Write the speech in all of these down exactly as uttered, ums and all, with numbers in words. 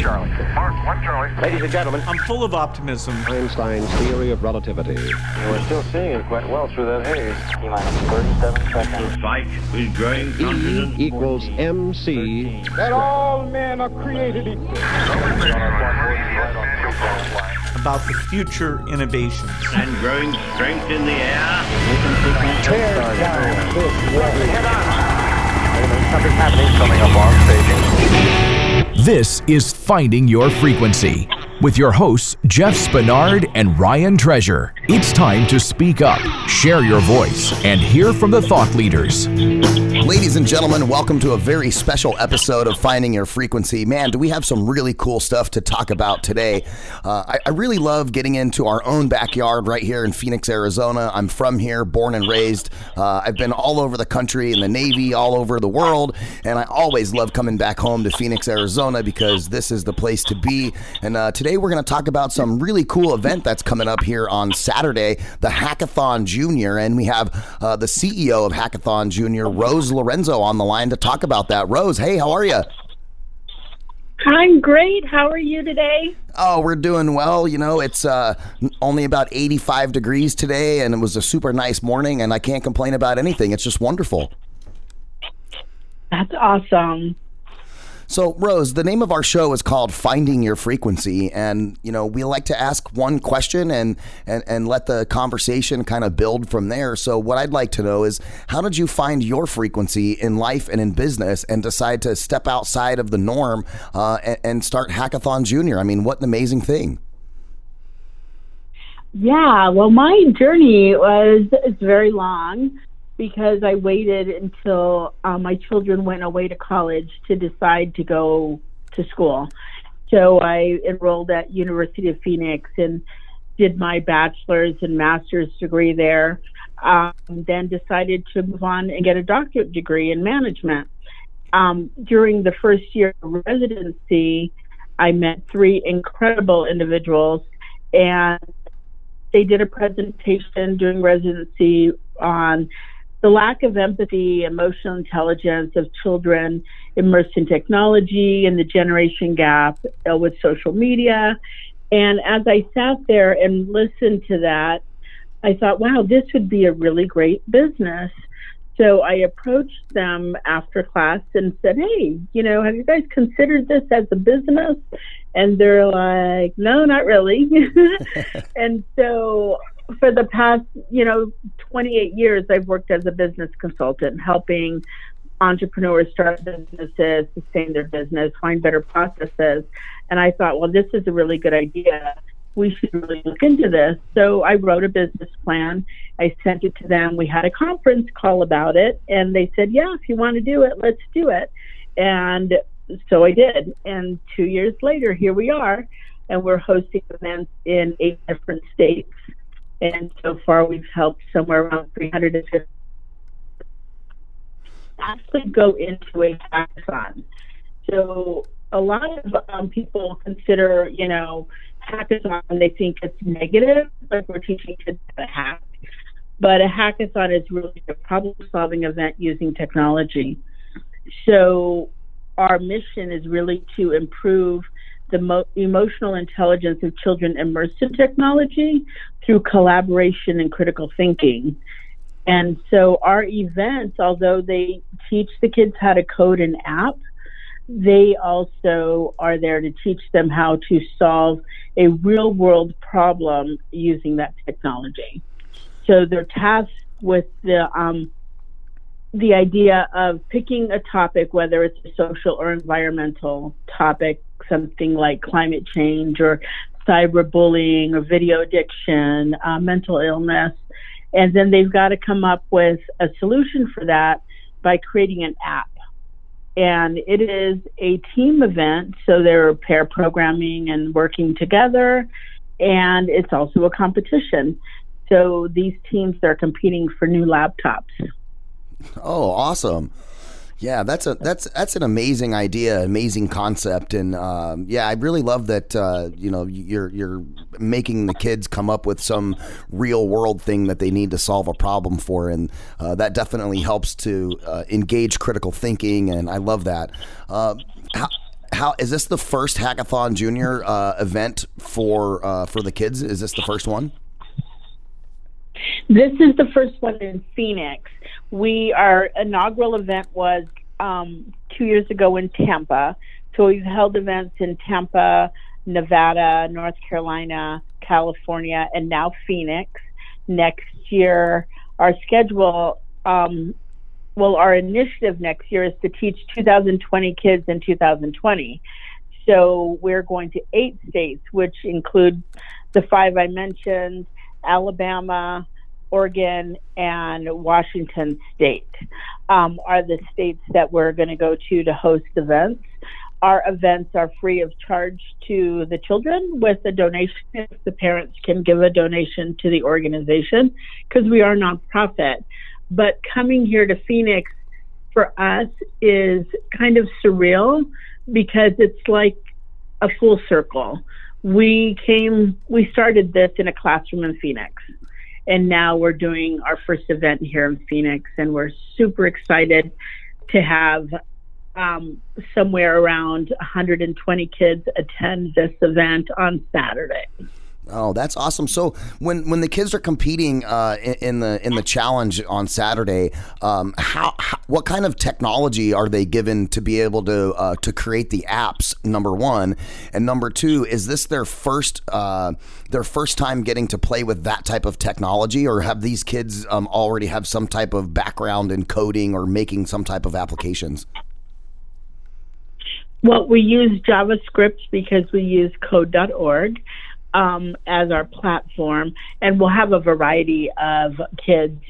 Charlie. Mark, one Charlie. Ladies and gentlemen, I'm full of optimism. Einstein's theory of relativity. We're still seeing it quite well through that haze. T minus thirty-seven seconds. The fight with growing confidence. E equals M C. That all men are created equal. About the future innovations. And growing strength in the air. Tear down this rubbish. Something happening, coming up on stage. This is Finding Your Frequency with your hosts, Jeff Spenard and Ryan Treasure. It's time to speak up, share your voice, and hear from the thought leaders. Ladies and gentlemen, welcome to a very special episode of Finding Your Frequency. Man, do we have some really cool stuff to talk about today. Uh, I, I really love getting into our own backyard right here in Phoenix, Arizona. I'm from here, born and raised. Uh, I've been all over the country, in the Navy, all over the world, and I always love coming back home to Phoenix, Arizona, because this is the place to be. And uh, today we're going to talk about some really cool event that's coming up here on Saturday, the Hackathon Junior, and we have uh, the C E O of Hackathon Junior, Rose Lorenzo, on the line to talk about that. Rose, hey, how are you? I'm great. How are you today? Oh, we're doing well. You know, it's uh, only about eighty-five degrees today, and it was a super nice morning, and I can't complain about anything. It's just wonderful. That's awesome. So, Rose, the name of our show is called Finding Your Frequency, and, you know, we like to ask one question and, and, and let the conversation kind of build from there. So what I'd like to know is, how did you find your frequency in life and in business and decide to step outside of the norm uh, and, and start Hackathon Junior? I mean, what an amazing thing. Yeah, well, my journey was it's very long, because I waited until uh, my children went away to college to decide to go to school. So I enrolled at University of Phoenix and did my bachelor's and master's degree there, um, then decided to move on and get a doctorate degree in management. Um, during the first year of residency, I met three incredible individuals, and they did a presentation during residency on the lack of empathy, emotional intelligence of children immersed in technology, and the generation gap uh, with social media. And as I sat there and listened to that, I thought, wow, this would be a really great business. So I approached them after class and said, hey, you know, have you guys considered this as a business? And they're like, no, not really. And so for the past, you know, twenty-eight years, I've worked as a business consultant, helping entrepreneurs start businesses, sustain their business, find better processes. And I thought, well, this is a really good idea. We should really look into this. So I wrote a business plan. I sent it to them. We had a conference call about it. And they said, yeah, if you want to do it, let's do it. And so I did. And two years later, here we are. And we're hosting events in eight different states. And so far, we've helped somewhere around three hundred fifty actually go into a hackathon. So a lot of um, people consider, you know, hackathon, they think it's negative, like we're teaching kids how to hack. But a hackathon is really a problem-solving event using technology. So our mission is really to improve the mo- emotional intelligence of children immersed in technology through collaboration and critical thinking. And so our events, although they teach the kids how to code an app, they also are there to teach them how to solve a real world problem using that technology. So they're tasked with the um, the idea of picking a topic, whether it's a social or environmental topic, something like climate change or cyberbullying or video addiction, uh, mental illness. And then they've got to come up with a solution for that by creating an app. And it is a team event, so they're pair programming and working together. And it's also a competition. So these teams are competing for new laptops. Oh, awesome. Yeah, that's a that's that's an amazing idea, amazing concept, and um, yeah, I really love that. Uh, you know, you're you're making the kids come up with some real world thing that they need to solve a problem for, and uh, that definitely helps to uh, engage critical thinking. And I love that. Uh, how, how is this the first Hackathon Junior uh, event for uh, for the kids? Is this the first one? This is the first one in Phoenix. We our inaugural event was um, two years ago in Tampa. So we've held events in Tampa, Nevada, North Carolina, California, and now Phoenix. Next year, our schedule, um, well, our initiative next year is to teach two thousand twenty kids in two thousand twenty. So we're going to eight states, which include the five I mentioned, Alabama, Oregon, and Washington State um, are the states that we're going to go to to host events. Our events are free of charge to the children with a donation if the parents can give a donation to the organization, because we are a nonprofit. But coming here to Phoenix for us is kind of surreal because it's like a full circle. We came, we started this in a classroom in Phoenix, and now we're doing our first event here in Phoenix, and we're super excited to have Um, somewhere around one hundred twenty kids attend this event on Saturday. Oh, that's awesome! So when, when the kids are competing uh, in, in the in the challenge on Saturday, um, how, how what kind of technology are they given to be able to uh, to create the apps? Number one, and number two, is this their first uh, their first time getting to play with that type of technology, or have these kids um, already have some type of background in coding or making some type of applications? Well, we use JavaScript because we use code dot org um, as our platform, and we'll have a variety of kids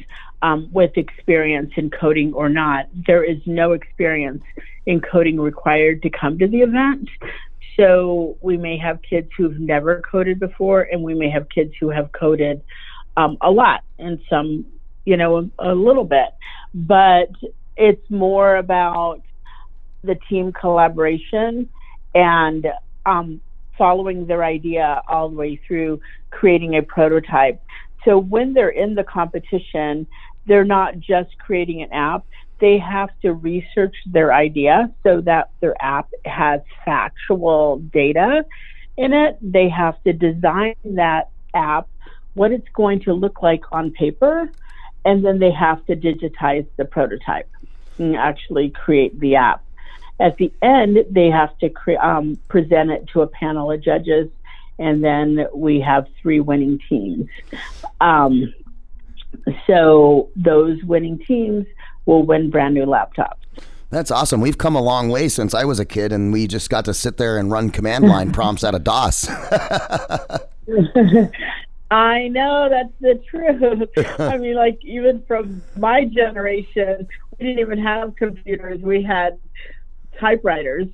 um, with experience in coding or not. There is no experience in coding required to come to the event, so we may have kids who've never coded before, and we may have kids who have coded um, a lot and some, you know, a, a little bit. But it's more about the team collaboration and um, following their idea all the way through creating a prototype. So when they're in the competition, they're not just creating an app. They have to research their idea so that their app has factual data in it. They have to design that app, what it's going to look like on paper, and then they have to digitize the prototype and actually create the app. At the end, they have to cre- um, present it to a panel of judges, and then we have three winning teams. Um, so those winning teams will win brand new laptops. That's awesome. We've come a long way since I was a kid, and we just got to sit there and run command line prompts out of DOS. I know, that's the truth. I mean, like, even from my generation, we didn't even have computers. We had typewriters.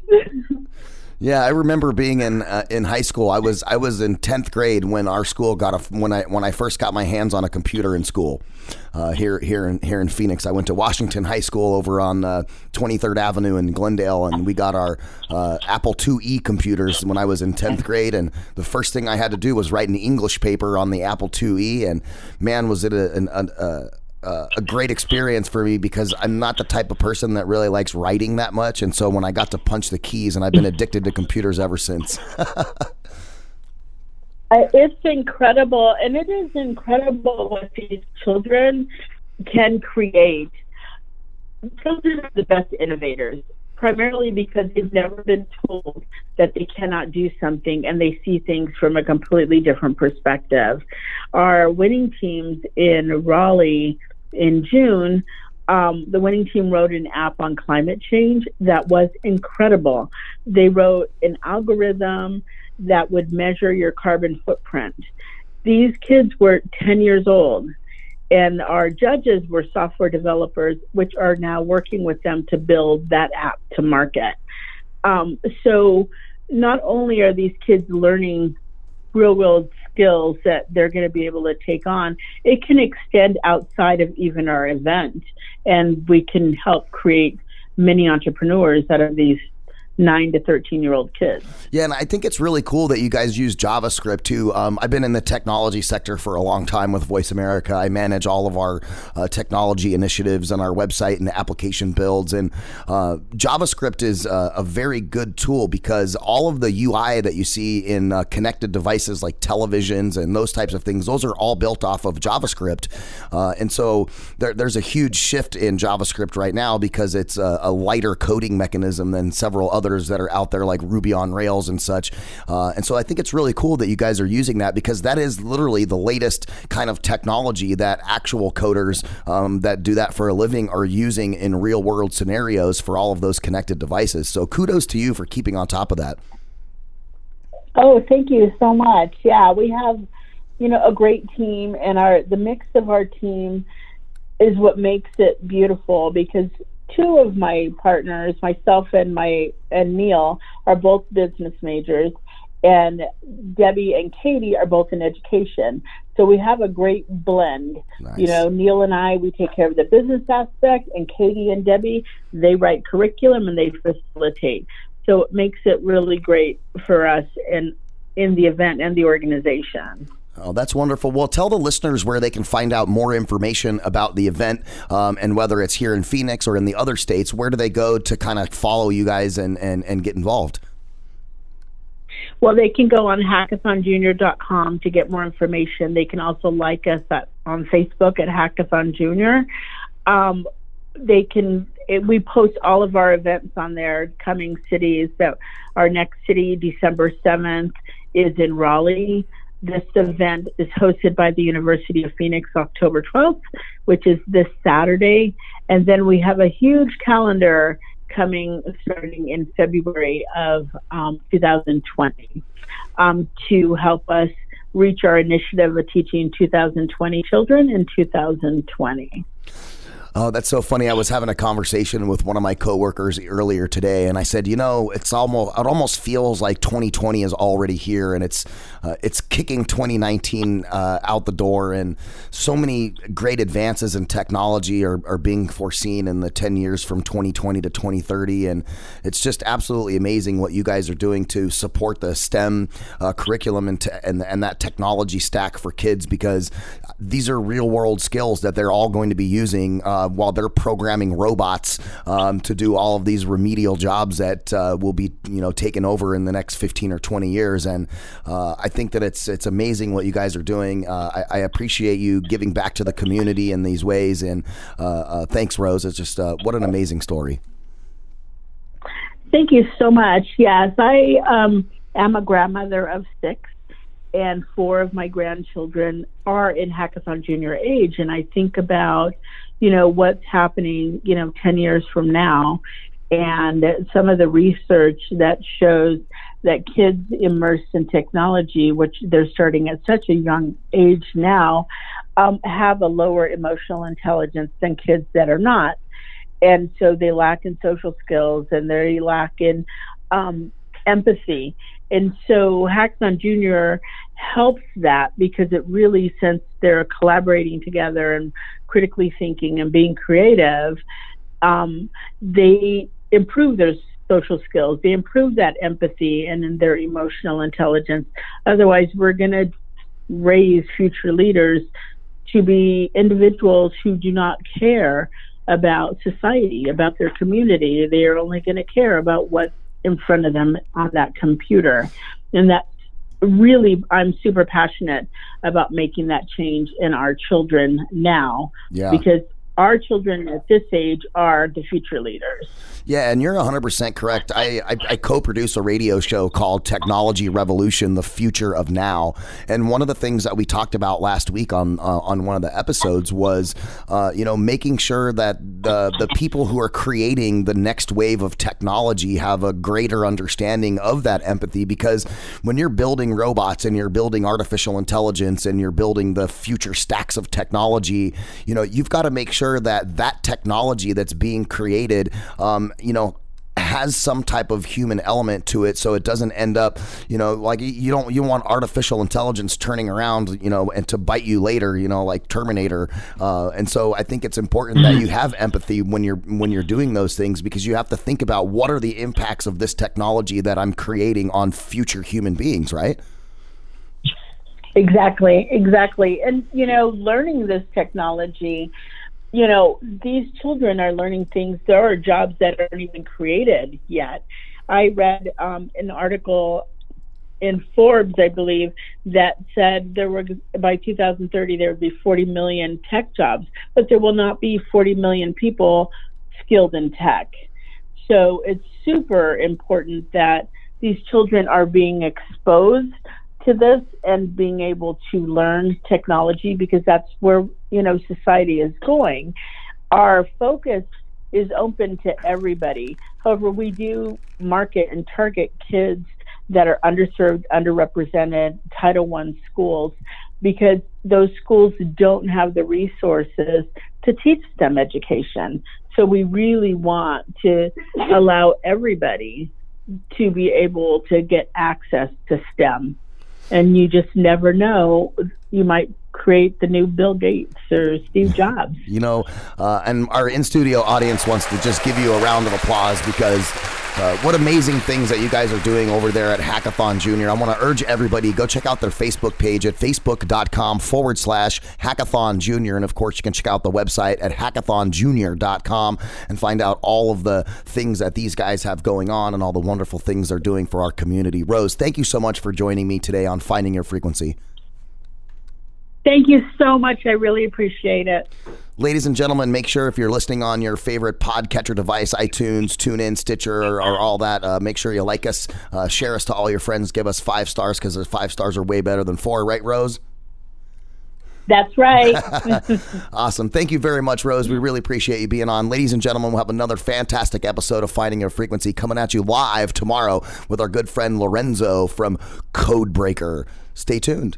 Yeah, I remember being in uh, in high school. I was I was in tenth grade when our school got a when I when I first got my hands on a computer in school. Uh, here here in here in Phoenix, I went to Washington High School over on uh, twenty-third Avenue in Glendale, and we got our uh, Apple two E computers when I was in tenth grade. And the first thing I had to do was write an English paper on the Apple two E, and man, was it a an a, a Uh, a great experience for me, because I'm not the type of person that really likes writing that much. And so when I got to punch the keys, and I've been addicted to computers ever since. It's incredible. And it is incredible what these children can create. Children are the best innovators, primarily because they've never been told that they cannot do something, and they see things from a completely different perspective. Our winning teams in Raleigh, in June, um, the winning team wrote an app on climate change that was incredible. They wrote an algorithm that would measure your carbon footprint. These kids were ten years old, and our judges were software developers, which are now working with them to build that app to market. Um, so not only are these kids learning real world skills that they're going to be able to take on, it can extend outside of even our event, and we can help create mini entrepreneurs out of these nine to thirteen year old kids. Yeah, and I think it's really cool that you guys use JavaScript too. Um, I've been in the technology sector for a long time with Voice America. I manage all of our uh, technology initiatives on our website and application builds. And uh, JavaScript is a, a very good tool because all of the U I that you see in uh, connected devices like televisions and those types of things, those are all built off of JavaScript. Uh, and so there, there's a huge shift in JavaScript right now because it's a, a lighter coding mechanism than several other that are out there like Ruby on Rails and such. Uh, and so I think it's really cool that you guys are using that because that is literally the latest kind of technology that actual coders um, that do that for a living are using in real world scenarios for all of those connected devices. So kudos to you for keeping on top of that. Oh, thank you so much. Yeah, we have, you know, a great team, and our the mix of our team is what makes it beautiful because two of my partners, myself and my and Neil, are both business majors, and Debbie and Katie are both in education. So we have a great blend. Nice. You know, Neil and I, we take care of the business aspect, and Katie and Debbie, they write curriculum and they facilitate. So it makes it really great for us in, in the event and the organization. Oh, that's wonderful. Well, tell the listeners where they can find out more information about the event um, and whether it's here in Phoenix or in the other states. Where do they go to kind of follow you guys and, and, and get involved? Well, they can go on hackathon junior dot com to get more information. They can also like us at, on Facebook at Hackathon Junior. Um, they can it, we post all of our events on their coming cities. So our next city, December seventh, is in Raleigh. This event is hosted by the University of Phoenix, October twelfth, which is this Saturday. And then we have a huge calendar coming starting in February of um, two thousand twenty um, to help us reach our initiative of teaching two thousand twenty children in two thousand twenty. Oh, that's so funny. I was having a conversation with one of my coworkers earlier today, and I said, you know, it's almost it almost feels like twenty twenty is already here, and it's uh, it's kicking twenty nineteen uh, out the door, and so many great advances in technology are, are being foreseen in the ten years from twenty twenty to twenty thirty, and it's just absolutely amazing what you guys are doing to support the STEM uh, curriculum and, te- and and that technology stack for kids, because these are real world skills that they're all going to be using uh, while they're programming robots um, to do all of these remedial jobs that uh, will be, you know, taken over in the next fifteen or twenty years. And uh, I think that it's it's amazing what you guys are doing. Uh, I, I appreciate you giving back to the community in these ways. And uh, uh, thanks, Rose. It's just uh, what an amazing story. Thank you so much. Yes, I um, am a grandmother of six, and four of my grandchildren are in Hackathon Junior age. And I think about, you know, what's happening, you know, ten years from now, and some of the research that shows that kids immersed in technology, which they're starting at such a young age now, um, have a lower emotional intelligence than kids that are not. And so they lack in social skills, and they lack in um, empathy. And so Hackathon Junior helps that, because it really, since they're collaborating together and critically thinking and being creative, um, they improve their social skills. They improve that empathy and in their emotional intelligence. Otherwise, we're going to raise future leaders to be individuals who do not care about society, about their community. They are only going to care about what's in front of them on that computer. And that really, I'm super passionate about making that change in our children now, yeah. Because our children at this age are the future leaders. Yeah, and you're one hundred percent correct. I, I, I co-produce a radio show called Technology Revolution, The Future of Now. And one of the things that we talked about last week on uh, on one of the episodes was, uh, you know, making sure that the, the people who are creating the next wave of technology have a greater understanding of that empathy. Because when you're building robots and you're building artificial intelligence and you're building the future stacks of technology, you know, you've got to make sure that that technology that's being created, um, you know, has some type of human element to it, so it doesn't end up, you know, like you don't you want artificial intelligence turning around, you know, and to bite you later, you know, like Terminator. Uh, and so I think it's important mm-hmm. that you have empathy when you're when you're doing those things, because you have to think about what are the impacts of this technology that I'm creating on future human beings, right? Exactly, exactly. And, you know, learning this technology, you know, these children are learning things. There are jobs that aren't even created yet. I read um, an article in Forbes, I believe, that said there were, by two thousand thirty, there would be forty million tech jobs, but there will not be forty million people skilled in tech. So it's super important that these children are being exposed to this and being able to learn technology, because that's where, you know, society is going. Our focus is open to everybody. However, we do market and target kids that are underserved, underrepresented, Title one schools, because those schools don't have the resources to teach STEM education. So we really want to allow everybody to be able to get access to STEM. And you just never know, you might create the new Bill Gates or Steve Jobs. You know, uh, and our in-studio audience wants to just give you a round of applause, because uh, what amazing things that you guys are doing over there at Hackathon Junior. I want to urge everybody, go check out their Facebook page at facebook.com forward slash Hackathon Junior. And of course, you can check out the website at hackathon junior dot com and find out all of the things that these guys have going on and all the wonderful things they're doing for our community. Rose, thank you so much for joining me today on Finding Your Frequency. Thank you so much. I really appreciate it. Ladies and gentlemen, make sure if you're listening on your favorite podcatcher device, iTunes, TuneIn, Stitcher, or, or all that, uh, make sure you like us, uh, share us to all your friends, give us five stars, because five stars are way better than four, right, Rose? That's right. Awesome. Thank you very much, Rose. We really appreciate you being on. Ladies and gentlemen, we'll have another fantastic episode of Finding Your Frequency coming at you live tomorrow with our good friend Lorenzo from Codebreaker. Stay tuned.